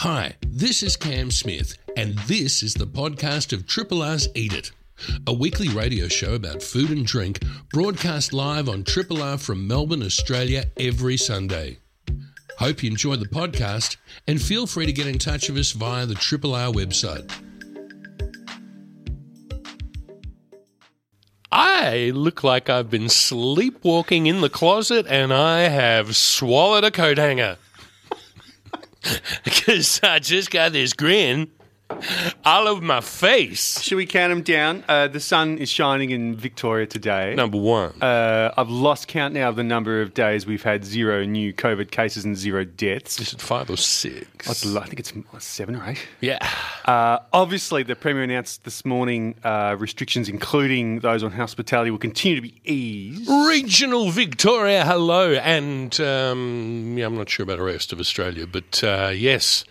Hi, this is Cam Smith, and this is the podcast of Triple R's Eat It, a weekly radio show about food and drink broadcast live on Triple R from Melbourne, Australia every Sunday. Hope you enjoy the podcast and feel free to get in touch with us via the Triple R website. I look like I've been sleepwalking in the closet and I have swallowed a coat hanger. Because I just got this grin all over my face. Should we count them down? The sun is shining in Victoria today. Number one. I've lost count now of the number of days we've had zero new COVID cases and zero deaths. Is it 5 or 6? I think it's 7 or 8. Yeah. Obviously, the Premier announced this morning restrictions, including those on hospitality, will continue to be eased. Regional Victoria, hello. And I'm not sure about the rest of Australia, but yes.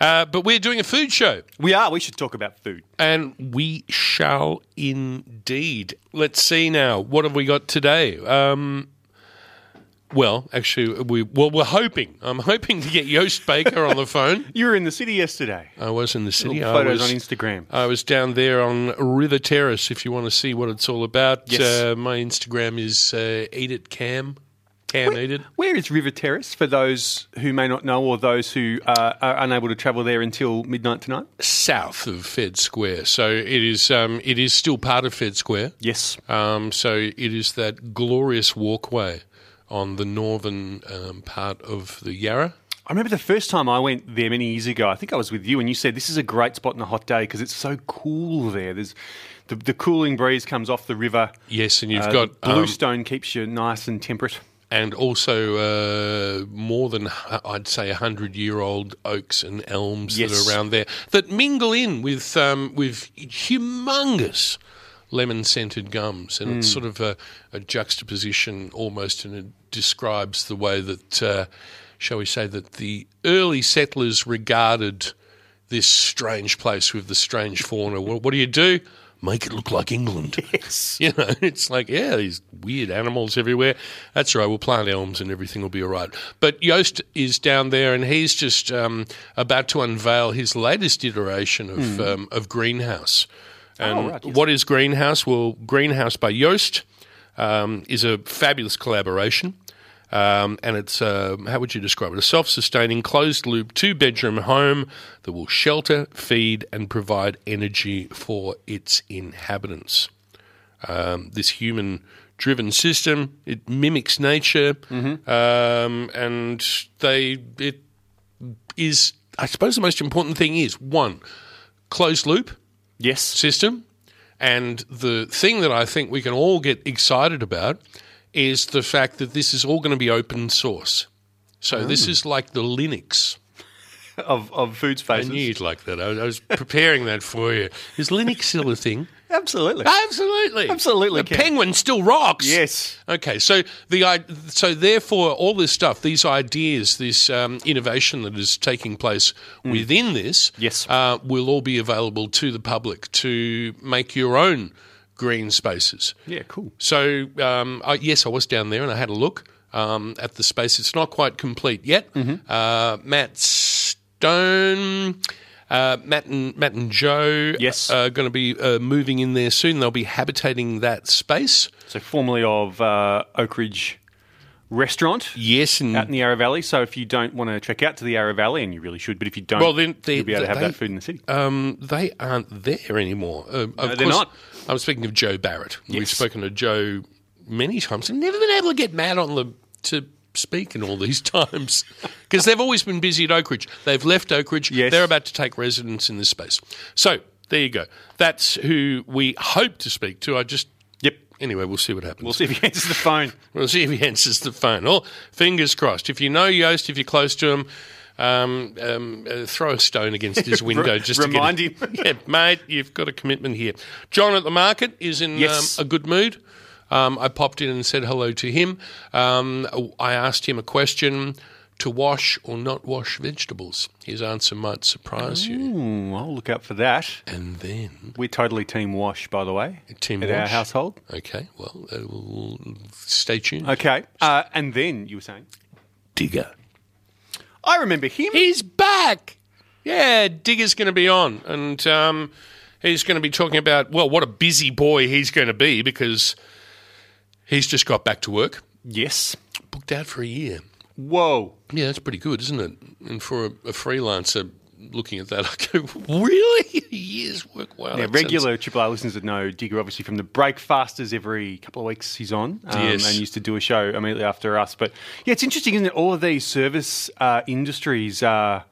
But we're doing a food show. We are. We should talk about food. And we shall indeed. Let's see now. What have we got today? We're hoping. I'm hoping to get Joost Bakker on the phone. You were in the city yesterday. I was in the city. Photos on Instagram. I was down there on River Terrace if you want to see what it's all about. Yes. My Instagram is Eat It Cam. Where is River Terrace for those who may not know or those who are unable to travel there until midnight tonight? South of Fed Square. So it is still part of Fed Square. Yes. So it is that glorious walkway on the northern part of the Yarra. I remember the first time I went there many years ago, I think I was with you, and you said this is a great spot on a hot day because it's so cool there. There's the cooling breeze comes off the river. Yes, and you've got... Bluestone keeps you nice and temperate. And also more than, I'd say, 100-year-old oaks and elms that are around there that mingle in with humongous lemon-scented gums. And it's sort of a juxtaposition almost, and it describes the way that, shall we say, that the early settlers regarded this strange place with the strange fauna. Well, what do you do? Make it look like England. Yes. You know, it's like, yeah, these weird animals everywhere. That's right, we'll plant elms and everything will be all right. But Joost is down there and he's just about to unveil his latest iteration of Greenhouse. And what is Greenhouse? Well, Greenhouse by Joost is a fabulous collaboration. And it's, how would you describe it? A self-sustaining, closed-loop, 2-bedroom home that will shelter, feed and provide energy for its inhabitants. This human-driven system, it mimics nature and it is, I suppose the most important thing is, one, closed-loop system. And the thing that I think we can all get excited about is the fact that this is all going to be open source. So this is like the Linux of food spaces. I knew you'd like that. I was preparing that for you. Is Linux still a thing? Absolutely. The penguin still rocks. Yes. Okay. So therefore, all this stuff, these ideas, this innovation that is taking place within this, will all be available to the public to make your own green spaces. Yeah, cool. So, I was down there and I had a look at the space. It's not quite complete yet. Mm-hmm. Matt Stone, Matt and Joe are going to be moving in there soon. They'll be habitating that space. So formerly of Oakridge Restaurant, out in the Yarra Valley. So if you don't want to check out to the Yarra Valley, and you really should, but if you don't, you'll be able to have that food in the city. They aren't there anymore. No, they're not. I was speaking of Joe Barrett. Yes. We've spoken to Joe many times. I've never been able to get Matt on to speak in all these times because they've always been busy at Oakridge. They've left Oakridge. Yes. They're about to take residence in this space. So there you go. That's who we hope to speak to. Anyway, we'll see what happens. We'll see if he answers the phone. Oh, fingers crossed. If you know Joost, if you're close to him, throw a stone against his window just to remind him. Yeah, mate, you've got a commitment here. John at the market is in a good mood. I popped in and said hello to him. I asked him a question: to wash or not wash vegetables. His answer might surprise you. I'll look out for that. And then... we're totally team wash, by the way. Team wash. At our household. Okay, well, we'll stay tuned. Okay, and then you were saying? Digga. I remember him. He's back. Yeah, Digga's going to be on, and he's going to be talking about, well, what a busy boy he's going to be because he's just got back to work. Yes. Booked out for a year. Whoa. Yeah, that's pretty good, isn't it? And for a freelancer looking at that, I go, really? A year's work? Wow. Yeah, regular Triple R listeners would know Digga, obviously, from the Breakfasters every couple of weeks he's on yes. and used to do a show immediately after us. But, yeah, it's interesting, isn't it? All of these service industries are...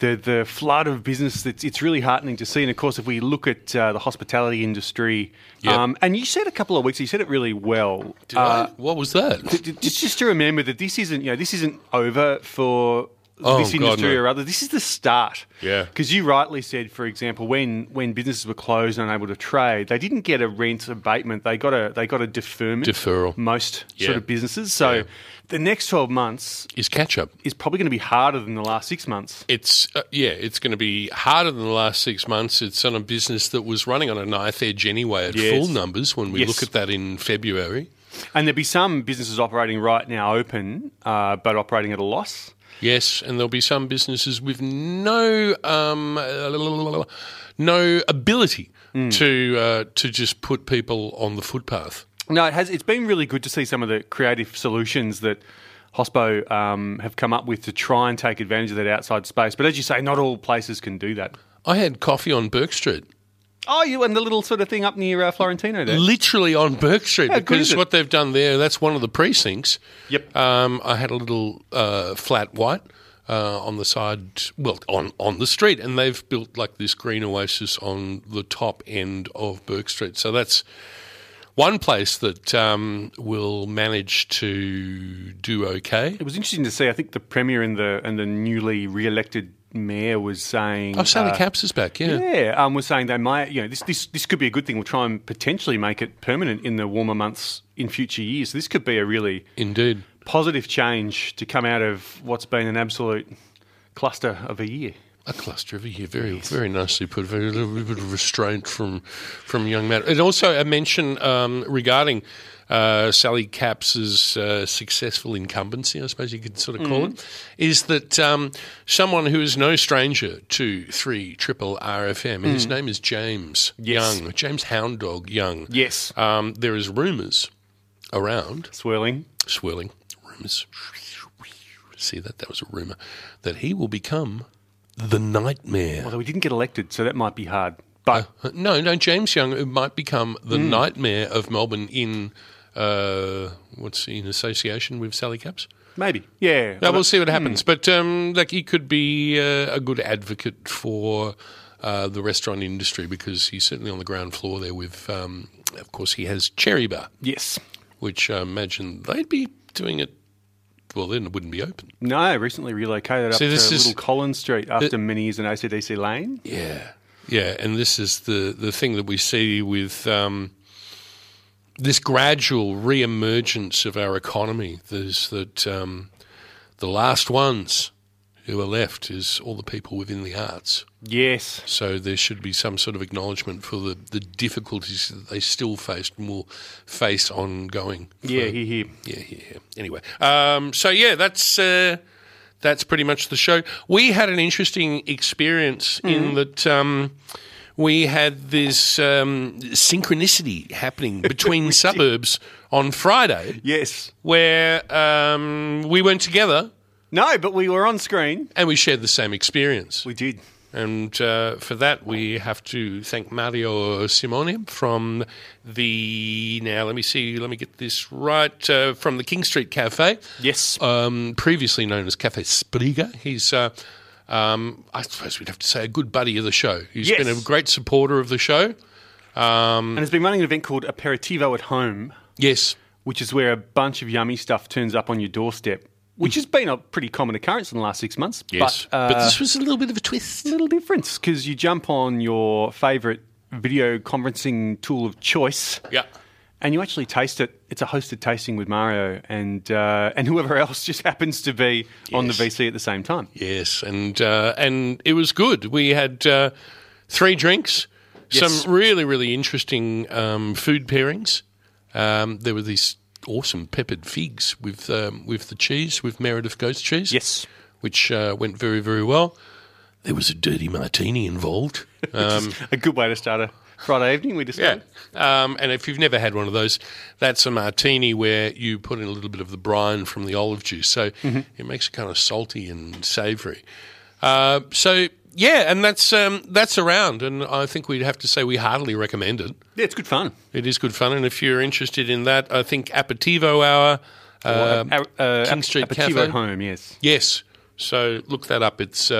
The flood of business, it's really heartening to see. And, of course, if we look at the hospitality industry, yep. And you said a couple of weeks, you said it really well. Did I? What was that? Just to remember that this isn't, you know, this isn't over for this industry or other. This is the start. Yeah. Because you rightly said, for example, when businesses were closed and unable to trade, they didn't get a rent abatement. They got a deferment. Deferral. Most sort of businesses. So the next 12 months is catch up. Is probably going to be harder than the last 6 months. It's it's going to be harder than the last 6 months. It's on a business that was running on a knife edge anyway at full numbers when we look at that in February. And there'll be some businesses operating right now open, but operating at a loss. Yes, and there'll be some businesses with no ability to just put people on the footpath. No, it's been really good to see some of the creative solutions that HOSPO have come up with to try and take advantage of that outside space. But as you say, not all places can do that. I had coffee on Bourke Street. Oh, you and the little sort of thing up near Florentino there. Literally on Bourke Street because what they've done there, that's one of the precincts. Yep. I had a little flat white on the side, well, on the street, and they've built like this green oasis on the top end of Bourke Street. So that's one place that will manage to do okay. It was interesting to see, I think the Premier and the newly re-elected Mayor was saying... Oh, Sally Capps is back, yeah. Yeah, was saying they might... You know, this could be a good thing. We'll try and potentially make it permanent in the warmer months in future years. So this could be a really... Indeed. ...positive change to come out of what's been an absolute cluster of a year. A cluster of a year. Very, very nicely put. Very, a little bit of restraint from young Matt. And also a mention regarding... Sally Capps' successful incumbency, I suppose you could sort of call it, is that someone who is no stranger to 3RRR FM, and his name is James Young, James Hound Dog Young. Yes. There is rumours around. Swirling. Rumours. See that? That was a rumour. That he will become the Nightmare. Although he didn't get elected, so that might be hard. But no, James Young might become the Nightmare of Melbourne in... in association with Sally Capps? Maybe, yeah. No, we'll see what happens. But he could be a good advocate for the restaurant industry because he's certainly on the ground floor there with, of course, he has Cherry Bar. Yes. Which I imagine they'd be doing it, well, then it wouldn't be open. No, recently relocated up to Little Collins Street after many years in ACDC Lane. Yeah. Yeah, and this is the thing that we see with... this gradual re-emergence of our economy, there's that the last ones who are left is all the people within the arts. Yes. So there should be some sort of acknowledgement for the difficulties that they still faced and will face ongoing. Yeah. Anyway, that's pretty much the show. We had an interesting experience in that... we had this synchronicity happening between suburbs on Friday. Yes. Where we weren't together. No, but we were on screen. And we shared the same experience. We did. And for that, we have to thank Mario Simoni from the, now let me get this right, from the King Street Cafe. Yes. Previously known as Cafe Spriga. He's... I suppose we'd have to say a good buddy of the show. He's been a great supporter of the show. And has been running an event called Aperitivo at Home. Yes. Which is where a bunch of yummy stuff turns up on your doorstep, which has been a pretty common occurrence in the last 6 months. Yes. But this was a little bit of a twist. A little difference because you jump on your favourite video conferencing tool of choice. Yeah. And you actually taste it. It's a hosted tasting with Mario and whoever else just happens to be on the VC at the same time. Yes, and it was good. We had 3 drinks, some really, really interesting food pairings. There were these awesome peppered figs with the cheese, with Meredith Goat Cheese. Yes. Which went very, very well. There was a dirty martini involved. A good way to start a Friday evening, we discovered. Yeah. And if you've never had one of those, that's a martini where you put in a little bit of the brine from the olive juice. So it makes it kind of salty and savoury. So, yeah, and that's around. And I think we'd have to say we heartily recommend it. Yeah, it's good fun. It is good fun. And if you're interested in that, I think Aperitivo Hour, King Street Cafe. Aperitivo at Home, yes. Yes. So look that up. It's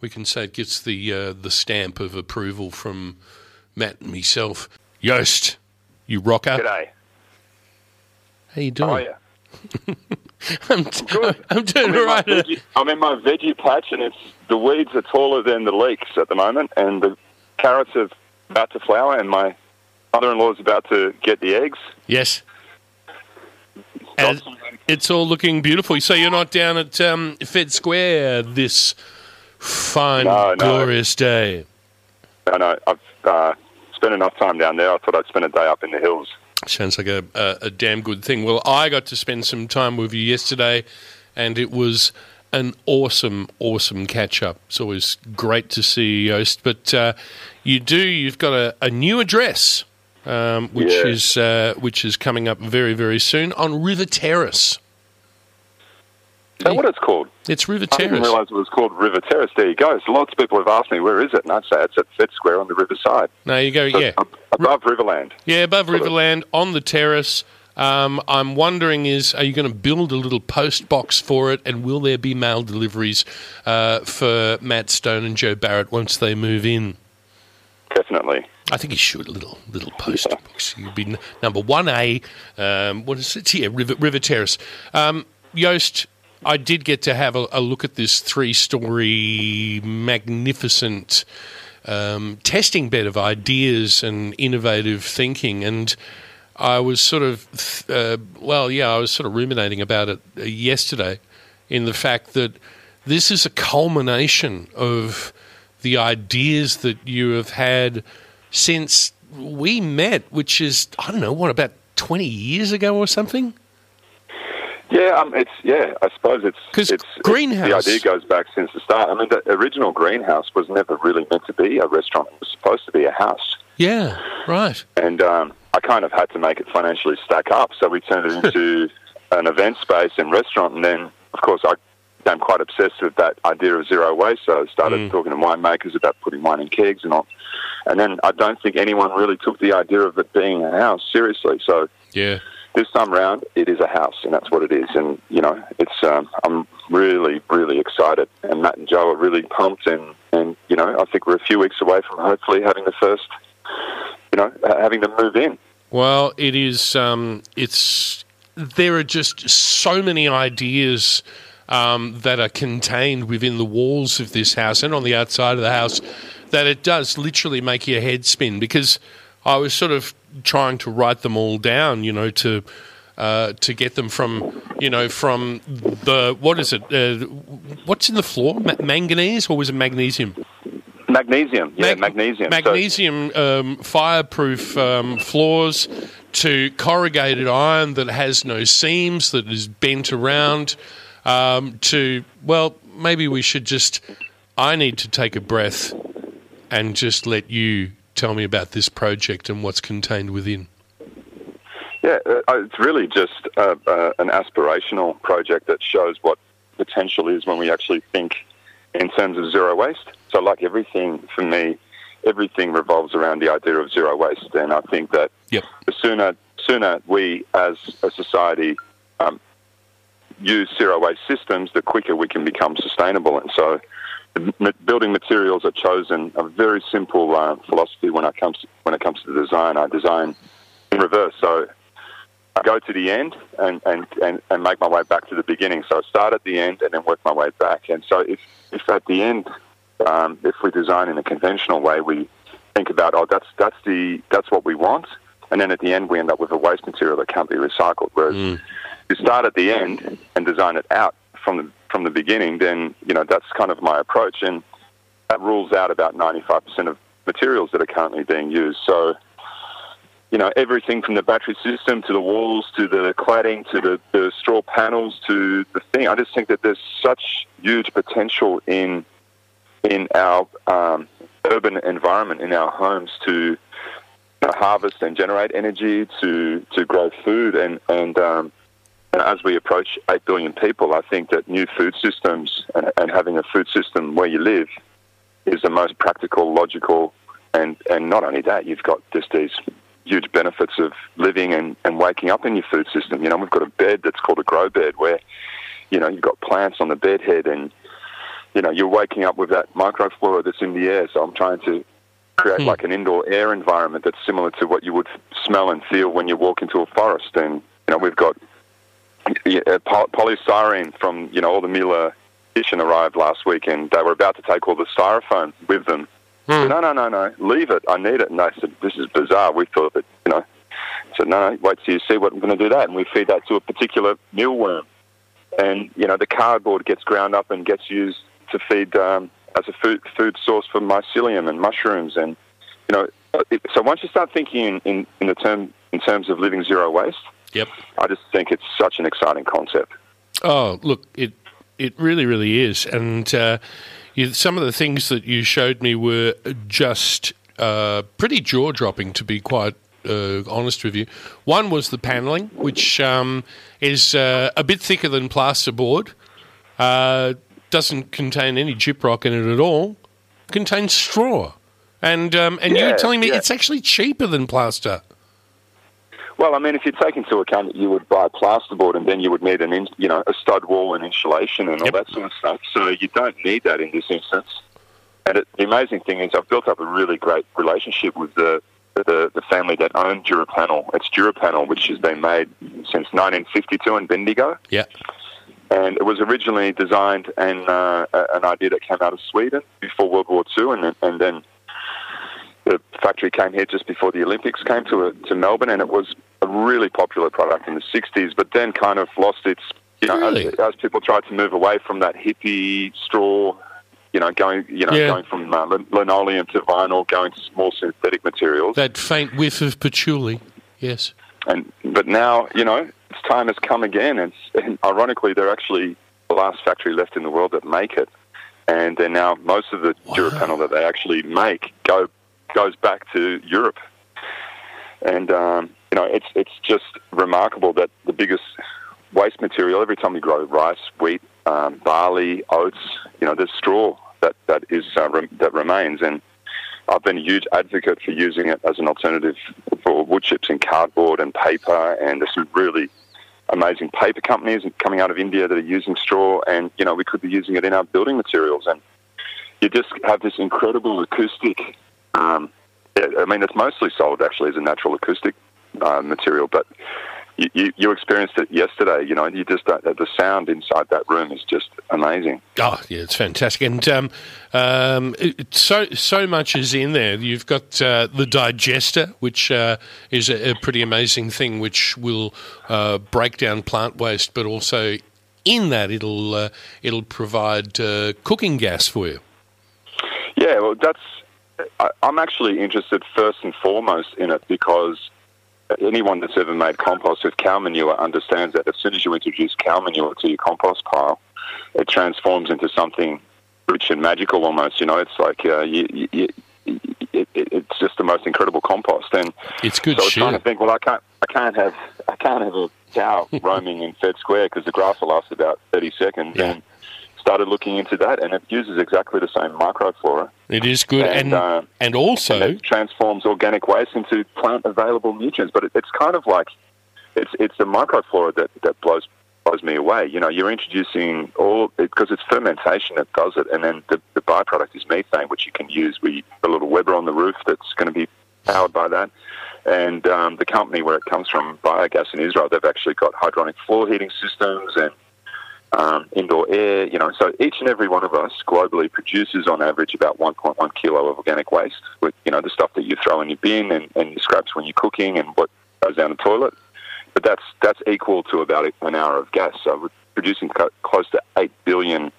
we can say it gets the stamp of approval from Matt and myself. Joost, you rocker. G'day. How you doing? How are you? I'm good. I'm doing all right. I'm in my veggie patch, and it's the weeds are taller than the leeks at the moment, and the carrots are about to flower, and my mother-in-law is about to get the eggs. Yes. And it's all looking beautiful. So you're not down at Fed Square this fine, glorious day? No. I've spent enough time down there. I thought I'd spend a day up in the hills. Sounds like a damn good thing. Well, I got to spend some time with you yesterday, and it was an awesome, awesome catch-up. It's always great to see you, Joost. But you've got a new address. Which is coming up very, very soon on River Terrace. Is that what it's called? It's River Terrace. I didn't realise it was called River Terrace. There you go. So lots of people have asked me, where is it? And I'd say it's at Fed Square on the riverside. There you go, so yeah. Above Riverland. Yeah, above Riverland, on the terrace. I'm wondering are you going to build a little post box for it, and will there be mail deliveries for Matt Stone and Joe Barrett once they move in? Definitely. I think he should, a little post box. You'd be number 1A. What is it? Yeah, River Terrace. Joost, I did get to have a look at this 3-story magnificent testing bed of ideas and innovative thinking, and I was sort of I was sort of ruminating about it yesterday, in the fact that this is a culmination of the ideas that you have had since we met, which is, about 20 years ago or something? Yeah, I suppose it's... Because Greenhouse... The idea goes back since the start. I mean, the original Greenhouse was never really meant to be a restaurant. It was supposed to be a house. Yeah, right. And I kind of had to make it financially stack up, so we turned it into an event space and restaurant, and then, of course, I became quite obsessed with that idea of zero waste, so I started talking to winemakers about putting wine in kegs and all. And then I don't think anyone really took the idea of it being a house seriously. So this time round, it is a house, and that's what it is. And, it's I'm really, really excited. And Matt and Joe are really pumped. And I think we're a few weeks away from hopefully having the first, having them move in. Well, it is there are just so many ideas that are contained within the walls of this house and on the outside of the house, that it does literally make your head spin, because I was sort of trying to write them all down, to get them from, from the, what is it, what's in the floor, manganese, or was it magnesium? Magnesium, yeah, magnesium. Magnesium fireproof floors, to corrugated iron that has no seams, that is bent around, maybe we should I need to take a breath and just let you tell me about this project and what's contained within. Yeah, it's really just an aspirational project that shows what potential is when we actually think in terms of zero waste. So like everything, for me, everything revolves around the idea of zero waste. And I think that the sooner we as a society use zero waste systems, the quicker we can become sustainable. And so the building materials are chosen. A very simple philosophy when it comes to design. I design in reverse, so I go to the end and make my way back to the beginning. So I start at the end and then work my way back. And so if at the end, if we design in a conventional way, we think about that's what we want, and then at the end we end up with a waste material that can't be recycled. Whereas you start at the end and design it out from the beginning, then that's kind of my approach, and that rules out about 95% of materials that are currently being used. So everything from the battery system to the walls to the cladding to the straw panels to the thing, I just think that there's such huge potential in in our urban environment, in our homes, to harvest and generate energy, to grow food. And as we approach 8 billion people, I think that new food systems and having a food system where you live is the most practical, logical, and not only that, you've got just these huge benefits of living and waking up in your food system. You know, we've got a bed that's called a grow bed where, you know, you've got plants on the bed head and, you know, you're waking up with that microflora that's in the air. So I'm trying to create like an indoor air environment that's similar to what you would smell and feel when you walk into a forest. And, you know, we've got polystyrene from, you know, all the Miller Edition arrived last week, and they were about to take all the styrofoam with them. Mm. No, leave it. I need it. And they said, this is bizarre. We thought that, you know. So no, wait till you see what I'm going to do that. And we feed that to a particular mealworm. And, you know, the cardboard gets ground up and gets used to feed as a food source for mycelium and mushrooms. And, you know, so once you start thinking in terms of living zero waste, yep, I just think it's such an exciting concept. Oh, look, it really, really is. And some of the things that you showed me were just pretty jaw-dropping, to be quite honest with you. One was the panelling, which is a bit thicker than plasterboard, doesn't contain any gyprock in it at all, contains straw. And you were telling me it's actually cheaper than plaster. Well, I mean, if you take into account that you would buy plasterboard and then you would need a stud wall and insulation and all that sort of stuff, so you don't need that in this instance. And the amazing thing is I've built up a really great relationship with the family that owned DuraPanel. It's DuraPanel, which has been made since 1952 in Bendigo. Yeah. And it was originally designed and an idea that came out of Sweden before World War II, and then the factory came here just before the Olympics came to Melbourne, and it was a really popular product in the 60s, but then kind of lost its, you know, really? as people tried to move away from that hippie straw, you know, going from linoleum to vinyl, going to more synthetic materials. That faint whiff of patchouli, yes. But now, you know, its time has come again, and ironically, they're actually the last factory left in the world that make it, and they're now, most of the DuraPanel that they actually make goes back to Europe. And, you know, it's just remarkable that the biggest waste material, every time you grow rice, wheat, barley, oats, you know, there's straw that remains. And I've been a huge advocate for using it as an alternative for wood chips and cardboard and paper, and there's some really amazing paper companies coming out of India that are using straw, and, you know, we could be using it in our building materials. And you just have this incredible acoustic... I mean, it's mostly sold actually as a natural acoustic material, but you experienced it yesterday. You know, you just the sound inside that room is just amazing. Oh, yeah, it's fantastic, and it's so much is in there. You've got the digester, which is a pretty amazing thing, which will break down plant waste, but also in that it'll provide cooking gas for you. Yeah, well, that's. I'm actually interested first and foremost in it because anyone that's ever made compost with cow manure understands that as soon as you introduce cow manure to your compost pile, it transforms into something rich and magical almost. You know, it's like it's just the most incredible compost. And it's good. So I was trying to think, well, I can't have a cow roaming in Fed Square because the grass will last about 30 seconds. Yeah. And started looking into that, and it uses exactly the same microflora. It is good, and also and it transforms organic waste into plant available nutrients. But it's kind of like it's the microflora that blows me away. You know, you're introducing because it's fermentation that does it, and then the byproduct is methane, which you can use. We a little Weber on the roof that's going to be powered by that, and the company where it comes from, Biogas in Israel, they've actually got hydronic floor heating systems and. Indoor air, you know, so each and every one of us globally produces on average about 1.1 kilo of organic waste with, you know, the stuff that you throw in your bin and your scraps when you're cooking and what goes down the toilet. But that's equal to about an hour of gas. So we're producing close to 8 billion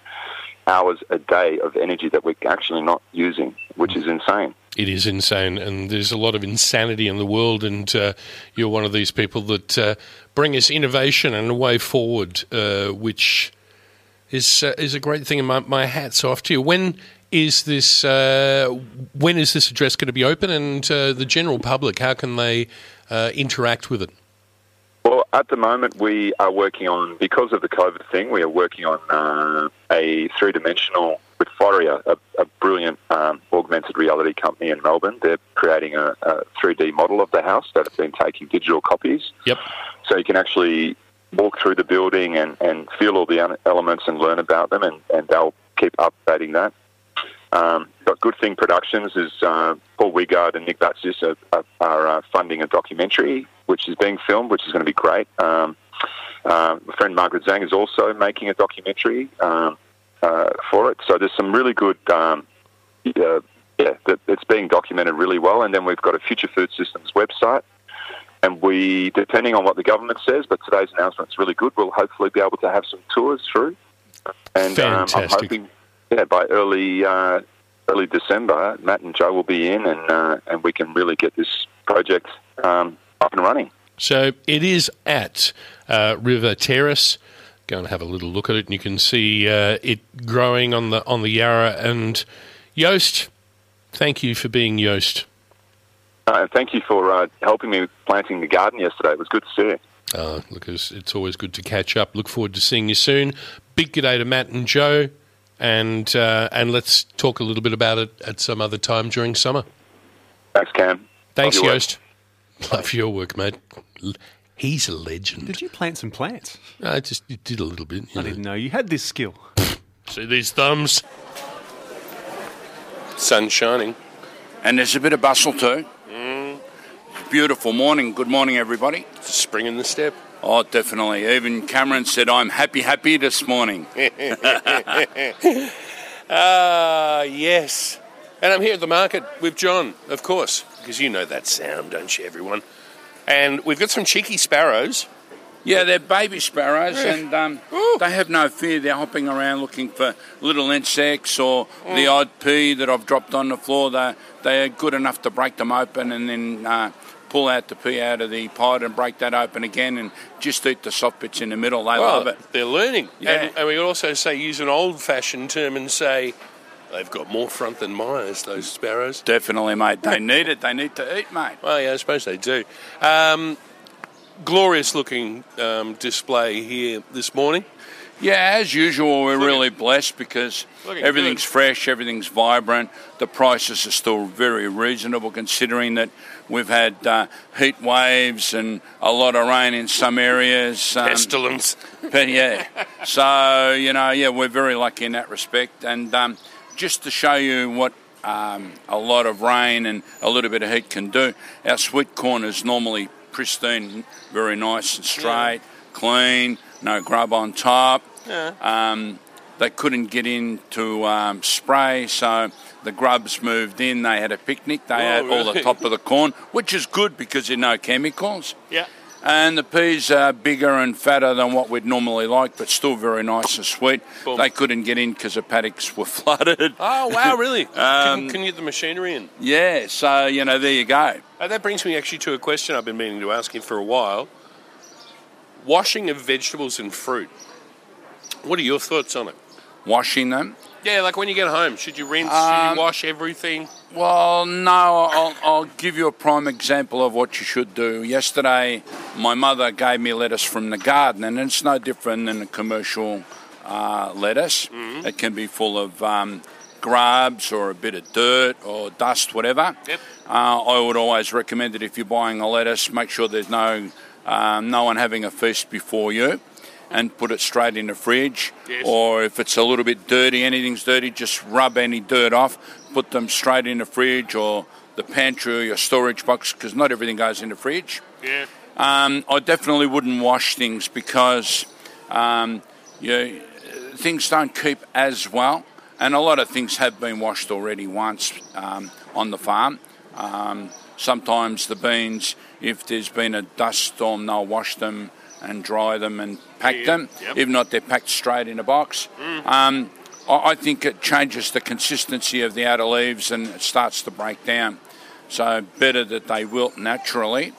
hours a day of energy that we're actually not using, which is insane. It is insane, and there's a lot of insanity in the world, and you're one of these people that bring us innovation and a way forward, which is a great thing, and my hat's off to you. When is this address going to be open, and the general public, how can they interact with it? Well, at the moment we are working on, because of the COVID thing, we are working on a three-dimensional, with Foria, a brilliant augmented reality company in Melbourne. They're creating a 3D model of the house that has been taking digital copies. Yep. So you can actually walk through the building and feel all the elements and learn about them, and they'll keep updating that. But Good Thing Productions is Paul Wigard and Nick Batsis are funding a documentary which is being filmed, which is going to be great. My friend Margaret Zhang is also making a documentary for it. So there's some really good, it's being documented really well. And then we've got a Future Food Systems website. And we, depending on what the government says, but today's announcement's really good, we'll hopefully be able to have some tours through. And I'm hoping... Yeah, by early December, Matt and Joe will be in, and we can really get this project up and running. So it is at River Terrace. Go and have a little look at it, and you can see it growing on the Yarra. And Joost, thank you for being Joost. Thank you for helping me with planting the garden yesterday. It was good to see you. Look, it's always good to catch up. Look forward to seeing you soon. Big good day to Matt and Joe. And let's talk a little bit about it at some other time during summer. Thanks, Cam. Thanks, Joost. Love your work, mate. He's a legend. Did you plant some plants? I just did a little bit. I didn't know you had this skill. See these thumbs? Sun shining. And there's a bit of bustle too. Mm. Beautiful morning. Good morning, everybody. Spring in the step. Oh, definitely. Even Cameron said, I'm happy this morning. Yes. And I'm here at the market with John, of course, because you know that sound, don't you, everyone? And we've got some cheeky sparrows. Yeah, they're baby sparrows, and they have no fear. They're hopping around looking for little insects or the odd pea that I've dropped on the floor. They are good enough to break them open and then... pull out the pea out of the pot and break that open again and just eat the soft bits in the middle. They love it. They're learning. Yeah. And we also say, use an old-fashioned term and say, they've got more front than Myers, those sparrows. Definitely, mate. They need it. They need to eat, mate. Well, yeah, I suppose they do. Glorious-looking display here this morning. Yeah, as usual, we're really blessed because everything's fresh, everything's vibrant. The prices are still very reasonable considering that we've had heat waves and a lot of rain in some areas. Pestilence. But yeah. So, we're very lucky in that respect. And just to show you what a lot of rain and a little bit of heat can do, our sweet corn is normally pristine, very nice and straight, clean, no grub on top. Yeah. They couldn't get in to spray, so the grubs moved in. They had a picnic. They had all the top of the corn, which is good because there are no chemicals. Yeah. And the peas are bigger and fatter than what we'd normally like, but still very nice and sweet. Boom. They couldn't get in because the paddocks were flooded. Oh, wow, really? Couldn't get the machinery in? Yeah, so, there you go. Oh, that brings me actually to a question I've been meaning to ask you for a while. Washing of vegetables and fruit. What are your thoughts on it? Washing them? Yeah, like when you get home, should you rinse? Should you wash everything? Well, no, I'll give you a prime example of what you should do. Yesterday, my mother gave me lettuce from the garden, and it's no different than a commercial lettuce. Mm-hmm. It can be full of grubs or a bit of dirt or dust, whatever. Yep. I would always recommend that if you're buying a lettuce, make sure there's no one having a feast before you, and put it straight in the fridge. Yes. Or if it's a little bit dirty, anything's dirty, just rub any dirt off, put them straight in the fridge or the pantry or your storage box, because not everything goes in the fridge. Yeah. I definitely wouldn't wash things because things don't keep as well, and a lot of things have been washed already once on the farm. Sometimes the beans, if there's been a dust storm, they'll wash them and dry them and pack them. Yep. If not, they're packed straight in a box. Mm. I think it changes the consistency of the outer leaves and it starts to break down. So better that they wilt naturally.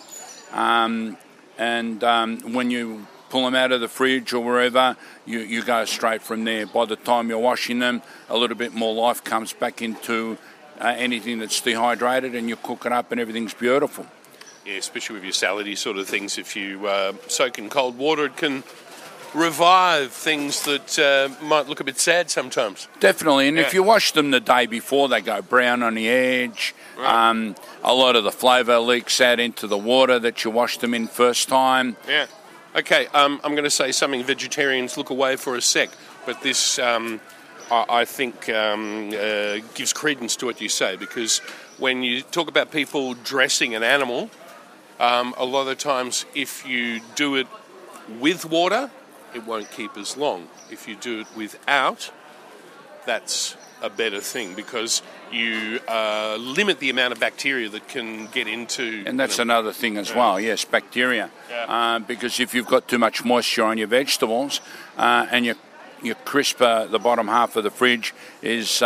And when you pull them out of the fridge or wherever, you go straight from there. By the time you're washing them, a little bit more life comes back into anything that's dehydrated, and you cook it up and everything's beautiful. Yeah, especially with your salady sort of things. If you soak in cold water, it can revive things that might look a bit sad sometimes. Definitely, and if you wash them the day before, they go brown on the edge. Right. A lot of the flavour leaks out into the water that you washed them in first time. Yeah. Okay, I'm going to say something vegetarians look away for a sec, but this I think gives credence to what you say, because when you talk about people dressing an animal, a lot of the times if you do it with water, it won't keep as long. If you do it without, that's a better thing, because you limit the amount of bacteria that can get into... And that's another thing as well, yes, bacteria. Yeah. Because if you've got too much moisture on your vegetables and your crisper, the bottom half of the fridge, is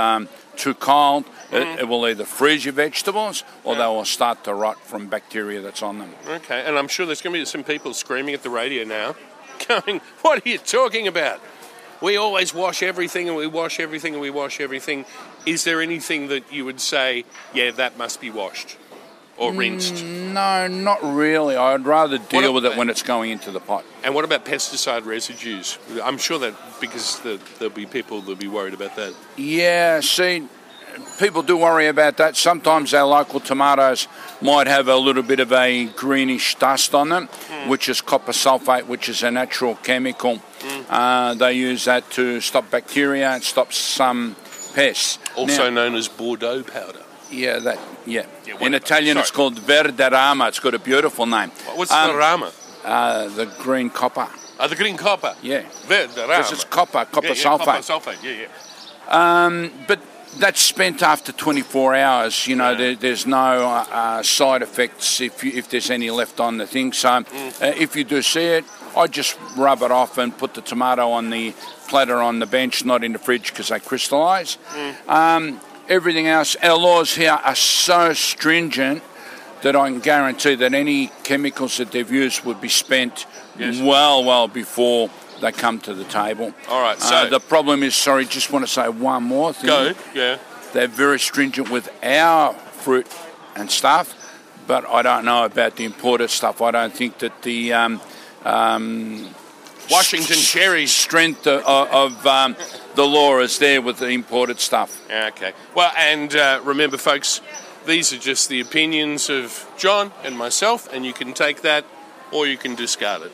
too cold, it will either freeze your vegetables or they will start to rot from bacteria that's on them. Okay, and I'm sure there's going to be some people screaming at the radio now going, what are you talking about? We always wash everything and we wash everything and we wash everything. Is there anything that you would say, yeah, that must be washed or rinsed? No, not really. I'd rather deal with it when it's going into the pot. And what about pesticide residues? I'm sure that because there'll be people that'll be worried about that. Yeah, see, people do worry about that. Sometimes our local tomatoes might have a little bit of a greenish dust on them, which is copper sulfate, which is a natural chemical. They use that to stop bacteria and stop some pests. Also known as Bordeaux powder. Yeah, that. In Italian, it's called Verderama. It's got a beautiful name. What's Verderama? The green copper. The green copper. Yeah. Verderama. Because it's copper sulfate. Copper sulfate. Yeah. But that's spent after 24 hours. You know, there's no side effects if there's any left on the thing. So if you do see it, I just rub it off and put the tomato on the platter on the bench, not in the fridge, because they crystallise. Everything else, our laws here are so stringent that I can guarantee that any chemicals that they've used would be spent well before they come to the table. All right, so... the problem is, sorry, just want to say one more thing. Go, yeah. They're very stringent with our fruit and stuff, but I don't know about the imported stuff. I don't think that the... Washington cherries strength of the law is there with the imported stuff. Okay. Well, and remember, folks, these are just the opinions of John and myself, and you can take that or you can discard it.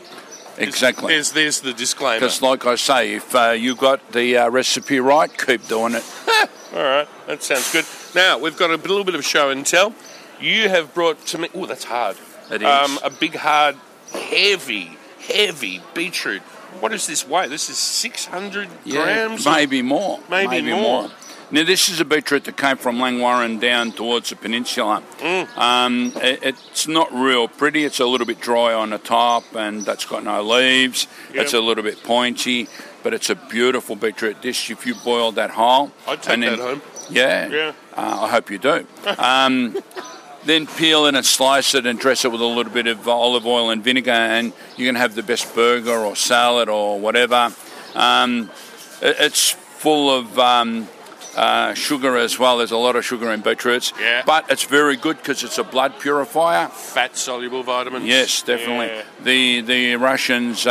Exactly. There's the disclaimer. Because, like I say, if you got the recipe right, keep doing it. All right. That sounds good. Now, we've got a little bit of show and tell. You have brought to me... Oh, that's hard. It is. A big, hard... Heavy beetroot. What is this weigh? This is 600 grams? Maybe more. Maybe more. Now, this is a beetroot that came from Langwarren down towards the peninsula. It's not real pretty. It's a little bit dry on the top, and that's got no leaves. Yep. It's a little bit pointy, but it's a beautiful beetroot dish. If you boil that whole... I'd take that home. Yeah. I hope you do. Then peel it and slice it and dress it with a little bit of olive oil and vinegar, and you can have the best burger or salad or whatever. It's full of sugar as well. There's a lot of sugar in beetroots. Yeah. But it's very good because it's a blood purifier. Fat-soluble vitamins. Yes, definitely. Yeah. The Russians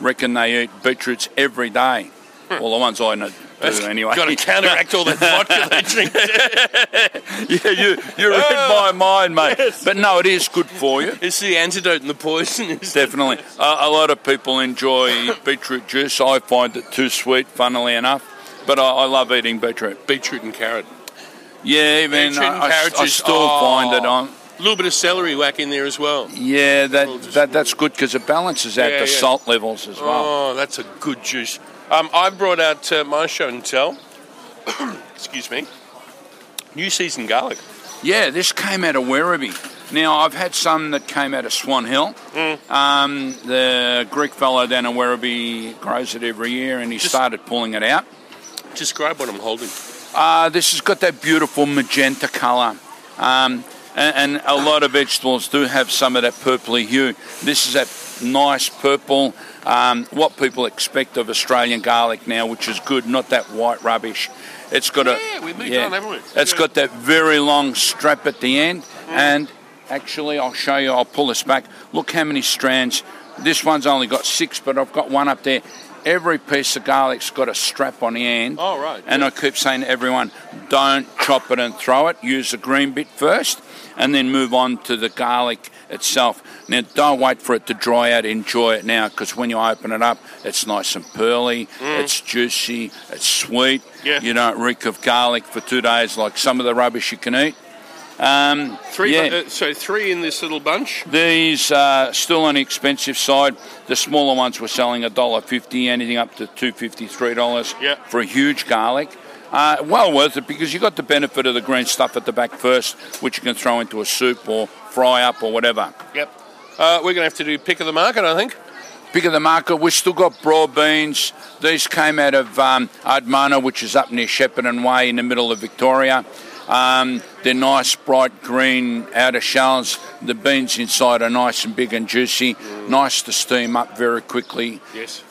reckon they eat beetroots every day. Well, the ones I know. Anyway. Got to counteract all that vodka they drink. You read my mind, mate. Yes. But no, it is good for you. It's the antidote and the poison. Definitely. A lot of people enjoy beetroot juice. I find it too sweet, funnily enough. But I love eating beetroot. Beetroot and carrot. Yeah, even I still find it on. A little bit of celery whack in there as well. Yeah, that's good because it balances out the salt levels as well. Oh, that's a good juice. I've brought out my show and tell. Excuse me. New season garlic. Yeah, this came out of Werribee. Now, I've had some that came out of Swan Hill. The Greek fellow down in Werribee grows it every year, and he started pulling it out. Describe what I'm holding. This has got that beautiful magenta colour. And a lot of vegetables do have some of that purpley hue. This is that nice purple, what people expect of Australian garlic now, which is good, not that white rubbish. It's got we've moved on, haven't we? It's got that very long strap at the end. And actually, I'll show you, I'll pull this back. Look how many strands. This one's only got 6, but I've got one up there. Every piece of garlic's got a strap on the end. Oh, right. And I keep saying to everyone, don't chop it and throw it. Use the green bit first and then move on to the garlic itself. Now, don't wait for it to dry out. Enjoy it now, because when you open it up, it's nice and pearly, it's juicy, it's sweet. Yeah. You don't reek of garlic for 2 days like some of the rubbish you can eat. Three in this little bunch. These are still on the expensive side. The smaller ones we're selling $1.50, anything up to $2.50, $3 for a huge garlic. Well worth it, because you got the benefit of the green stuff at the back first, which you can throw into a soup or fry up or whatever. Yep. We're going to have to do pick of the market, I think. Pick of the market. We've still got broad beans. These came out of Ardmona, which is up near Shepparton Way in the middle of Victoria. They're nice, bright green outer shells. The beans inside are nice and big and juicy. Nice to steam up very quickly. Yes.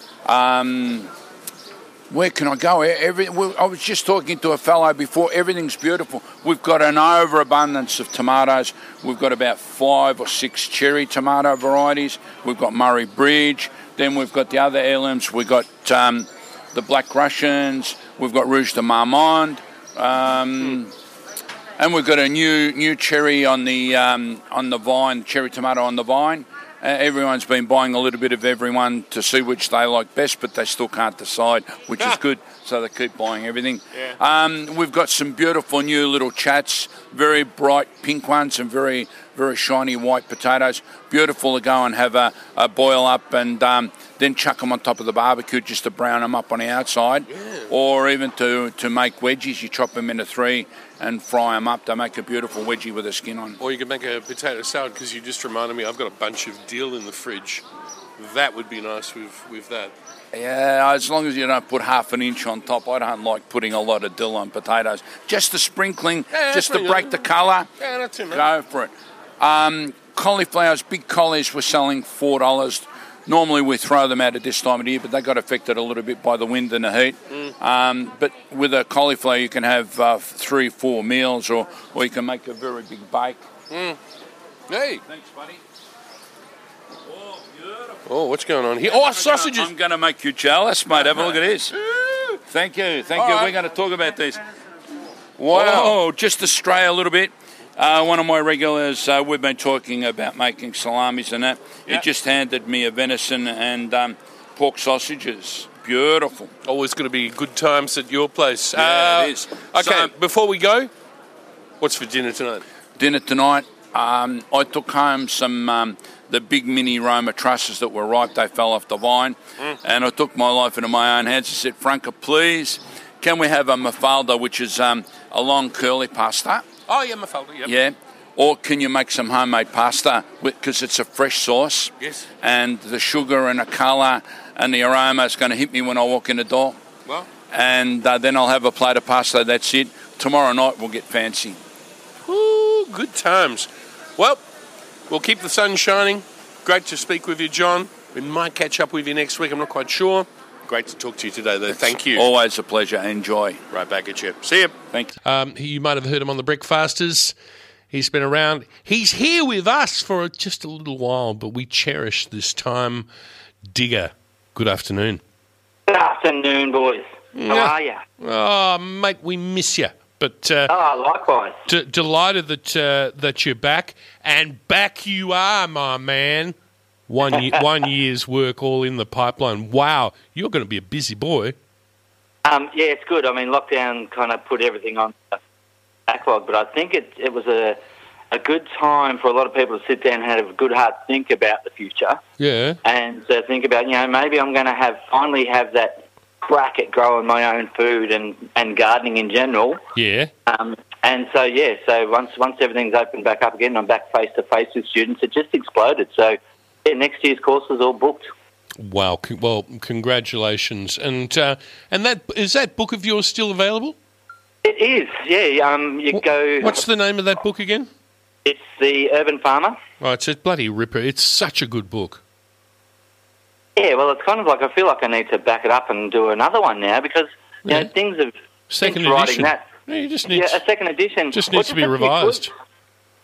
Where can I go? I was just talking to a fellow before. Everything's beautiful. We've got an overabundance of tomatoes. We've got about 5 or 6 cherry tomato varieties. We've got Murray Bridge. Then we've got the other heirlooms. We've got the Black Russians. We've got Rouge de Marmande. And we've got a new cherry on the vine, cherry tomato on the vine. Everyone's been buying a little bit of everyone to see which they like best, but they still can't decide, which is good. So they keep buying everything. Yeah. We've got some beautiful new little chats, very bright pink ones and very, very shiny white potatoes. Beautiful to go and have a boil up and then chuck them on top of the barbecue just to brown them up on the outside. Yeah. Or even to make wedgies, you chop them into 3 and fry them up. They make a beautiful wedgie with a skin on. Or you can make a potato salad, because you just reminded me I've got a bunch of dill in the fridge. That would be nice with that. Yeah, as long as you don't put half an inch on top. I don't like putting a lot of dill on potatoes. Just the sprinkling, just to break the colour. Yeah, not too much. Go for it. Cauliflowers, big collies, we're selling $4. Normally we throw them out at this time of year, but they got affected a little bit by the wind and the heat. But with a cauliflower you can have 3 or 4 meals, or you can make a very big bake. Hey, thanks, buddy. Oh, beautiful. Oh, what's going on here? Oh, sausages. I'm going to make you jealous, mate. Have a look at this. Thank you. Right. We're going to talk about these. Wow. Just to stray a little bit. One of my regulars, we've been talking about making salamis and that. Yep. He just handed me a venison and pork sausages. Beautiful. Always going to be good times at your place. Yeah, it is. Okay, so, before we go, what's for dinner tonight? Dinner tonight, I took home some the big mini Roma trusses that were ripe. They fell off the vine. And I took my life into my own hands. I said, Franca, please, can we have a mafalda, which is a long curly pasta? Oh, yeah, mafalda, yep. Yeah. Or can you make some homemade pasta? Because it's a fresh sauce. Yes. And the sugar and the colour and the aroma is going to hit me when I walk in the door. Well. And then I'll have a plate of pasta. That's it. Tomorrow night we'll get fancy. Ooh, good times. Well, we'll keep the sun shining. Great to speak with you, John. We might catch up with you next week. I'm not quite sure. Great to talk to you today, though. Thank you. Always a pleasure. Enjoy. Right back at you. See you. Thanks. You might have heard him on the Breakfasters. He's been around. He's here with us for just a little while, but we cherish this time. Digga, good afternoon. Good afternoon, boys. How are you? Oh, mate, we miss you. But likewise. Delighted that you're back, and back you are, my man. One year's work all in the pipeline. Wow, you're going to be a busy boy. Yeah, it's good. I mean, lockdown kind of put everything on the backlog, but I think it was a good time for a lot of people to sit down and have a good hard think about the future. Yeah. And so think about, maybe I'm going to finally have that crack at growing my own food and gardening in general. Yeah. So once everything's opened back up again, I'm back face-to-face with students. It just exploded, so... Yeah, next year's course is all booked. Wow. Well, congratulations. And that is that book of yours still available? It is, yeah. You go... What's the name of that book again? It's The Urban Farmer. Right, it's a bloody ripper. It's such a good book. Yeah, well, it's kind of like I feel like I need to back it up and do another one now because, you know, things have... Second edition. That, no, you just need... Yeah, a second edition. Just needs to be revised.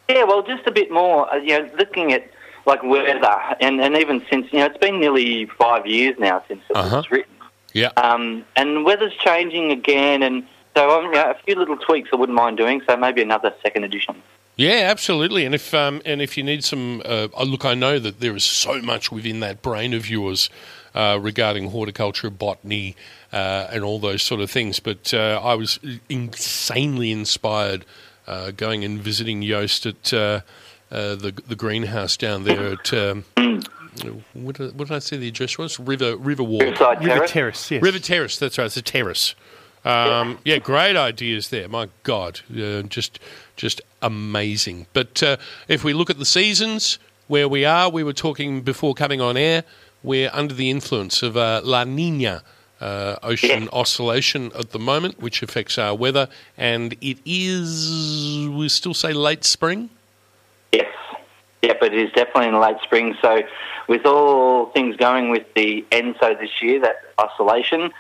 Yeah, well, just a bit more, looking at, like, weather and even since, it's been nearly 5 years now since it was written. Yeah. And weather's changing again and so, a few little tweaks I wouldn't mind doing, so maybe another second edition. Yeah, absolutely. And if you need some, look, I know that there is so much within that brain of yours regarding horticulture, botany, and all those sort of things. But I was insanely inspired going and visiting Joost at the greenhouse down there at what did I say the address was? River Terrace. Yes. River Terrace. That's right. It's a terrace. Yeah, great ideas there. My God, just amazing. But if we look at the seasons, where we are, we were talking before coming on air, we're under the influence of La Nina ocean oscillation at the moment, which affects our weather, and it is, we still say late spring? Yes. Yeah, but it is definitely in late spring. So with all things going with the ENSO this year, that oscillation...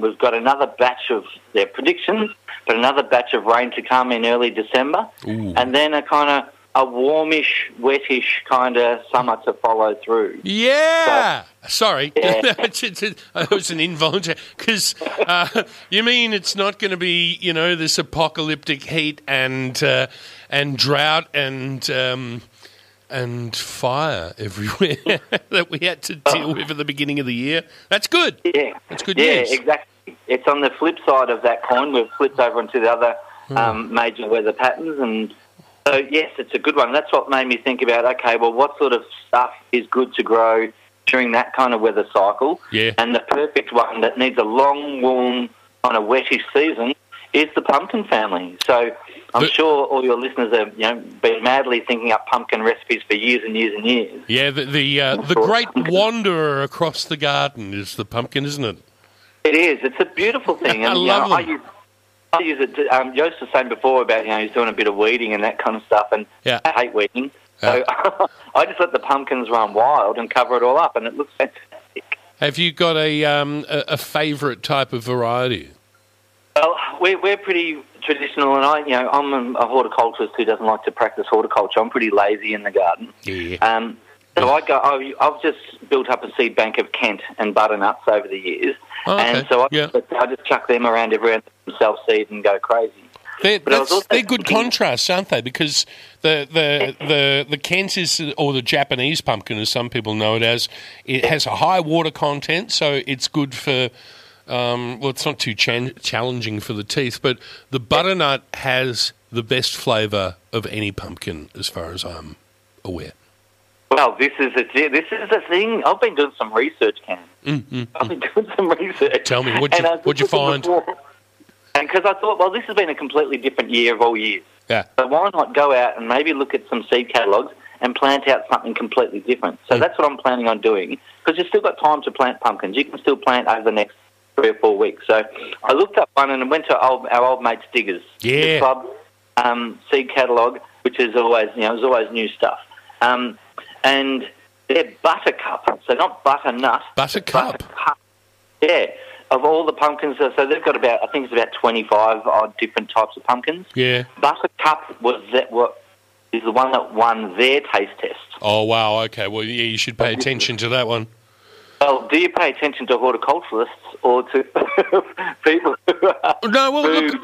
we've got another batch of their predictions, but another batch of rain to come in early December. Ooh. And then a kind of a warmish, wettish kind of summer to follow through. Yeah. So, sorry. Yeah. It was an involuntary. Because you mean it's not going to be, this apocalyptic heat and drought and fire everywhere that we had to deal with at the beginning of the year. That's good. Yeah. That's good news. Yeah, exactly. It's on the flip side of that coin. We've flipped over into the other major weather patterns. And so, yes, it's a good one. That's what made me think about, okay, well, what sort of stuff is good to grow during that kind of weather cycle? Yeah. And the perfect one that needs a long, warm, kind of wettish season is the pumpkin family. So... I'm sure all your listeners have been madly thinking up pumpkin recipes for years and years and years. Yeah, the great wanderer across the garden is the pumpkin, isn't it? It is. It's a beautiful thing. And, I love it. I use it. Joost was saying before about he's doing a bit of weeding and that kind of stuff, and I hate weeding, so I just let the pumpkins run wild and cover it all up, and it looks fantastic. Have you got a favourite type of variety? Well, we're pretty traditional, and I'm a horticulturist who doesn't like to practice horticulture. I'm pretty lazy in the garden. Yeah. So I've just built up a seed bank of Kent and butternuts over the years, and so I just chuck them around everywhere and self-seed and go crazy. They're good contrasts, aren't they? Because the Kent is, or the Japanese pumpkin, as some people know it as, it has a high water content, so it's good for... it's not too challenging for the teeth, but the butternut has the best flavour of any pumpkin, as far as I'm aware. Well, this is the thing. I've been doing some research, Cam. I've been doing some research. Tell me, what'd you find? And because I thought, well, this has been a completely different year of all years. Yeah. So why not go out and maybe look at some seed catalogues and plant out something completely different? So that's what I'm planning on doing, because you've still got time to plant pumpkins. You can still plant over the next 3 or 4 weeks. So I looked up one and went to our old mates Digga's club seed catalogue, which is always, there's always new stuff. And they're Buttercup, so not butternut. Buttercup. Yeah, of all the pumpkins, so they've got about, I think it's about 25 odd different types of pumpkins. Yeah. Buttercup is the one that won their taste test. Oh, wow, okay. Well, yeah, you should pay attention to that one. Well, do you pay attention to horticulturalists or to people who are foodies?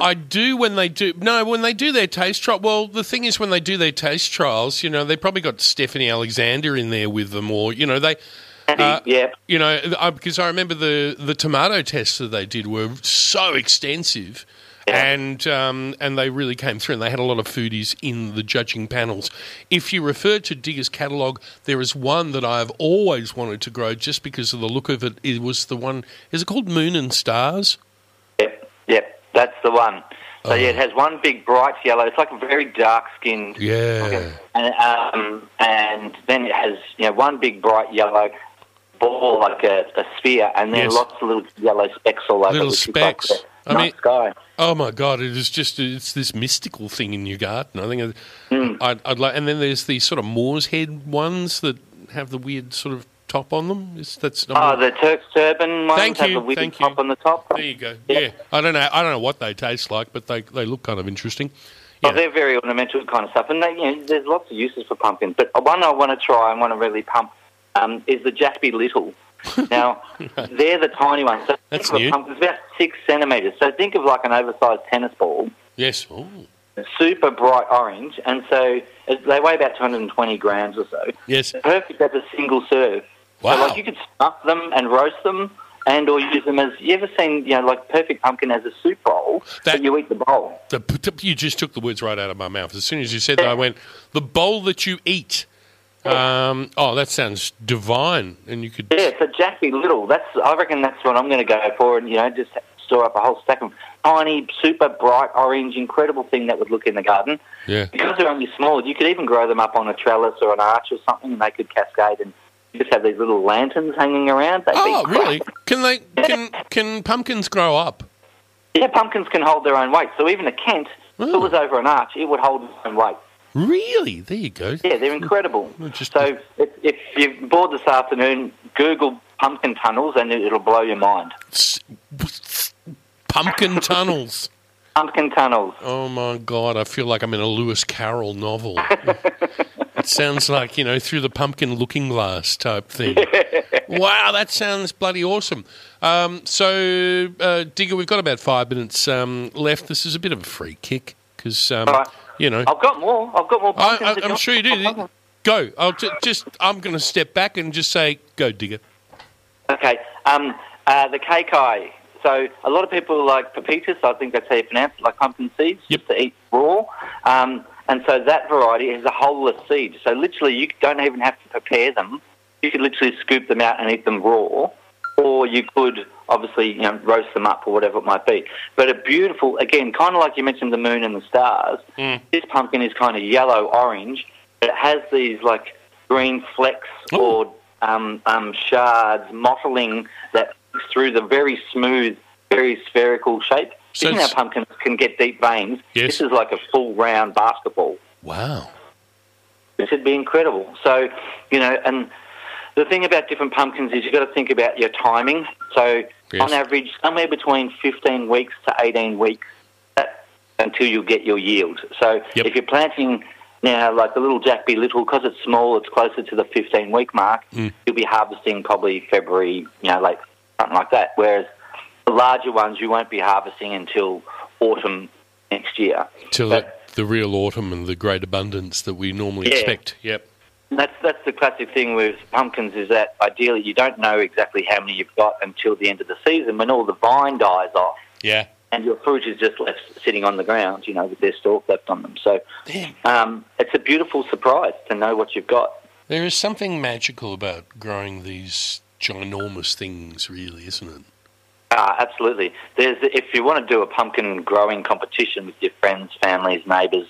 I do when they do. No, when they do their taste trial. Well, the thing is, when they do their taste trials, they probably got Stephanie Alexander in there with them, or they. Because I remember the tomato tests that they did were so extensive. And they really came through, and they had a lot of foodies in the judging panels. If you refer to Digga's catalogue, there is one that I've always wanted to grow just because of the look of it. It was the one, is it called Moon and Stars? Yep, that's the one. So it has one big bright yellow. It's like a very dark-skinned. Yeah. And then it has one big bright yellow ball, like a sphere, and then lots of little yellow specks all over. Little specks. I mean, nice guy. Oh my God! It is just—it's this mystical thing in your garden. I think I'd like, and then there's the sort of Moor's Head ones that have the weird sort of top on them. The Turk's Turban ones have the weird top on the top. There you go. Yeah. I don't know what they taste like, but they look kind of interesting. Yeah. Oh, they're very ornamental kind of stuff, and there's lots of uses for pumpkins. But one I want to try and want to really pump is the Jack Be Little. Now, they're the tiny ones. So that's new. Pumpkins, about 6 centimetres. So think of like an oversized tennis ball. Yes. Ooh. Super bright orange, and so they weigh about 220 grams or so. Yes. Perfect as a single serve. Wow. So, like, you could stuff them and roast them, and or use them as, you ever seen, you know, like perfect pumpkin as a soup bowl, but you eat the bowl. You just took the words right out of my mouth. As soon as you said that, I went, the bowl that you eat. Oh, that sounds divine. And you could so Jack Be Little, I reckon that's what I'm going to go for, and, you know, just store up a whole stack of tiny, super bright orange, incredible thing that would look in the garden. Yeah. Because they're only small, you could even grow them up on a trellis or an arch or something, and they could cascade, and you just have these little lanterns hanging around. Really? Can pumpkins grow up? Yeah, pumpkins can hold their own weight. So even a Kent, if it was over an arch, it would hold its own weight. Really? There you go. Yeah, they're incredible. So if you're bored this afternoon, Google pumpkin tunnels and it'll blow your mind. Pumpkin tunnels. Pumpkin tunnels. Oh, my God. I feel like I'm in a Lewis Carroll novel. It sounds like, you know, through the pumpkin looking glass type thing. Wow, that sounds bloody awesome. So, Digga, we've got about 5 minutes left. This is a bit of a free kick because... You know, I've got more. I'm sure you do. Go. I'm going to step back and just say, go, Digga. Okay. The kei-kai. So a lot of people like pepitas. I think that's how you pronounce it, like pumpkin seeds, just to eat raw. And so that variety is a holeless seed. So literally, you don't even have to prepare them. You could literally scoop them out and eat them raw, or you could obviously, you know, roast them up or whatever it might be. But a beautiful, again, kind of like you mentioned the moon and the stars, this pumpkin is kind of yellow-orange, but it has these, like, green flecks or shards mottling that through the very smooth, very spherical shape. So you know how pumpkins can get deep veins? Yes. This is like a full round basketball. Wow. This would be incredible. So, you know, and... the thing about different pumpkins is you've got to think about your timing. So on average, somewhere between 15 weeks to 18 weeks until you get your yield. So if you're planting now, like the little Jack Be Little, because it's small, it's closer to the 15-week mark, you'll be harvesting probably February, you know, like something like that. Whereas the larger ones, you won't be harvesting until autumn next year. Until the real autumn and the great abundance that we normally expect. Yep. That's the classic thing with pumpkins is that ideally you don't know exactly how many you've got until the end of the season when all the vine dies off. Yeah. And your fruit is just left sitting on the ground, you know, with their stalk left on them. So it's a beautiful surprise to know what you've got. There is something magical about growing these ginormous things, really, isn't it? Absolutely. If you want to do a pumpkin growing competition with your friends, families, neighbours,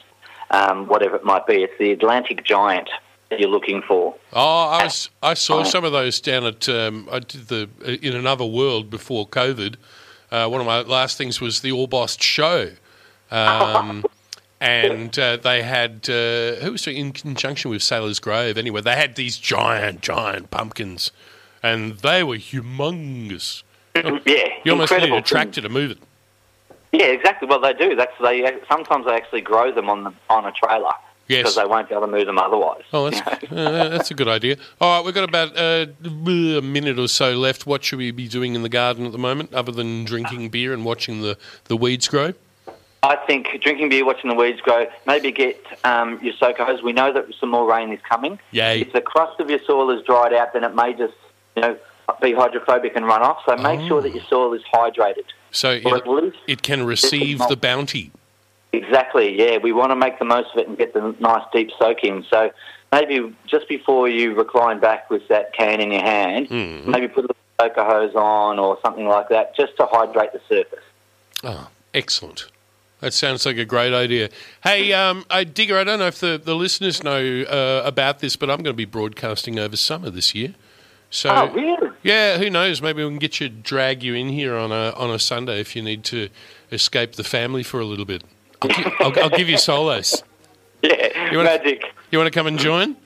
whatever it might be, it's the Atlantic Giant you're looking for. Oh, I saw some of those down at I did in another world before COVID. One of my last things was the Orbost show, and they had who was in conjunction with Sailor's Grove. Anyway, they had these giant pumpkins, and they were humongous. You almost needed a tractor to move it. Yeah, exactly. Well, they do. Sometimes they actually grow them on a trailer. Yes. Because they won't be able to move them otherwise. Oh, that's a good idea. All right, we've got about a minute or so left. What should we be doing in the garden at the moment other than drinking beer and watching the weeds grow? I think drinking beer, watching the weeds grow, maybe get your soakos. We know that some more rain is coming. Yay. If the crust of your soil is dried out, then it may just, you know, be hydrophobic and run off. So make sure that your soil is hydrated. So it can receive the bounty. Exactly, yeah. We want to make the most of it and get the nice deep soak in. So maybe just before you recline back with that can in your hand, maybe put a little soaker hose on or something like that just to hydrate the surface. Oh, excellent. That sounds like a great idea. Hey, Digga, I don't know if the listeners know about this, but I'm going to be broadcasting over summer this year. So, oh, really? Yeah, who knows? Maybe we can get you, drag you in here on a Sunday if you need to escape the family for a little bit. I'll give you solos. Yeah, magic. You want to come and join?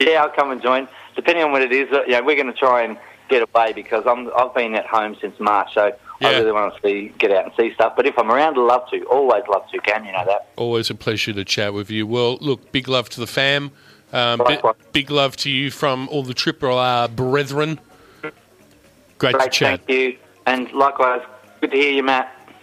Yeah, I'll come and join. Depending on what it is, yeah, we're going to try and get away because I've been at home since March, so yeah. I really want to get out and see stuff. But if I'm around, I'd love to. Always love to, Cam, you know that. Always a pleasure to chat with you. Well, look, big love to the fam. Big love to you from all the Triple R brethren. Great to chat. Thank you. And likewise, good to hear you, Matt.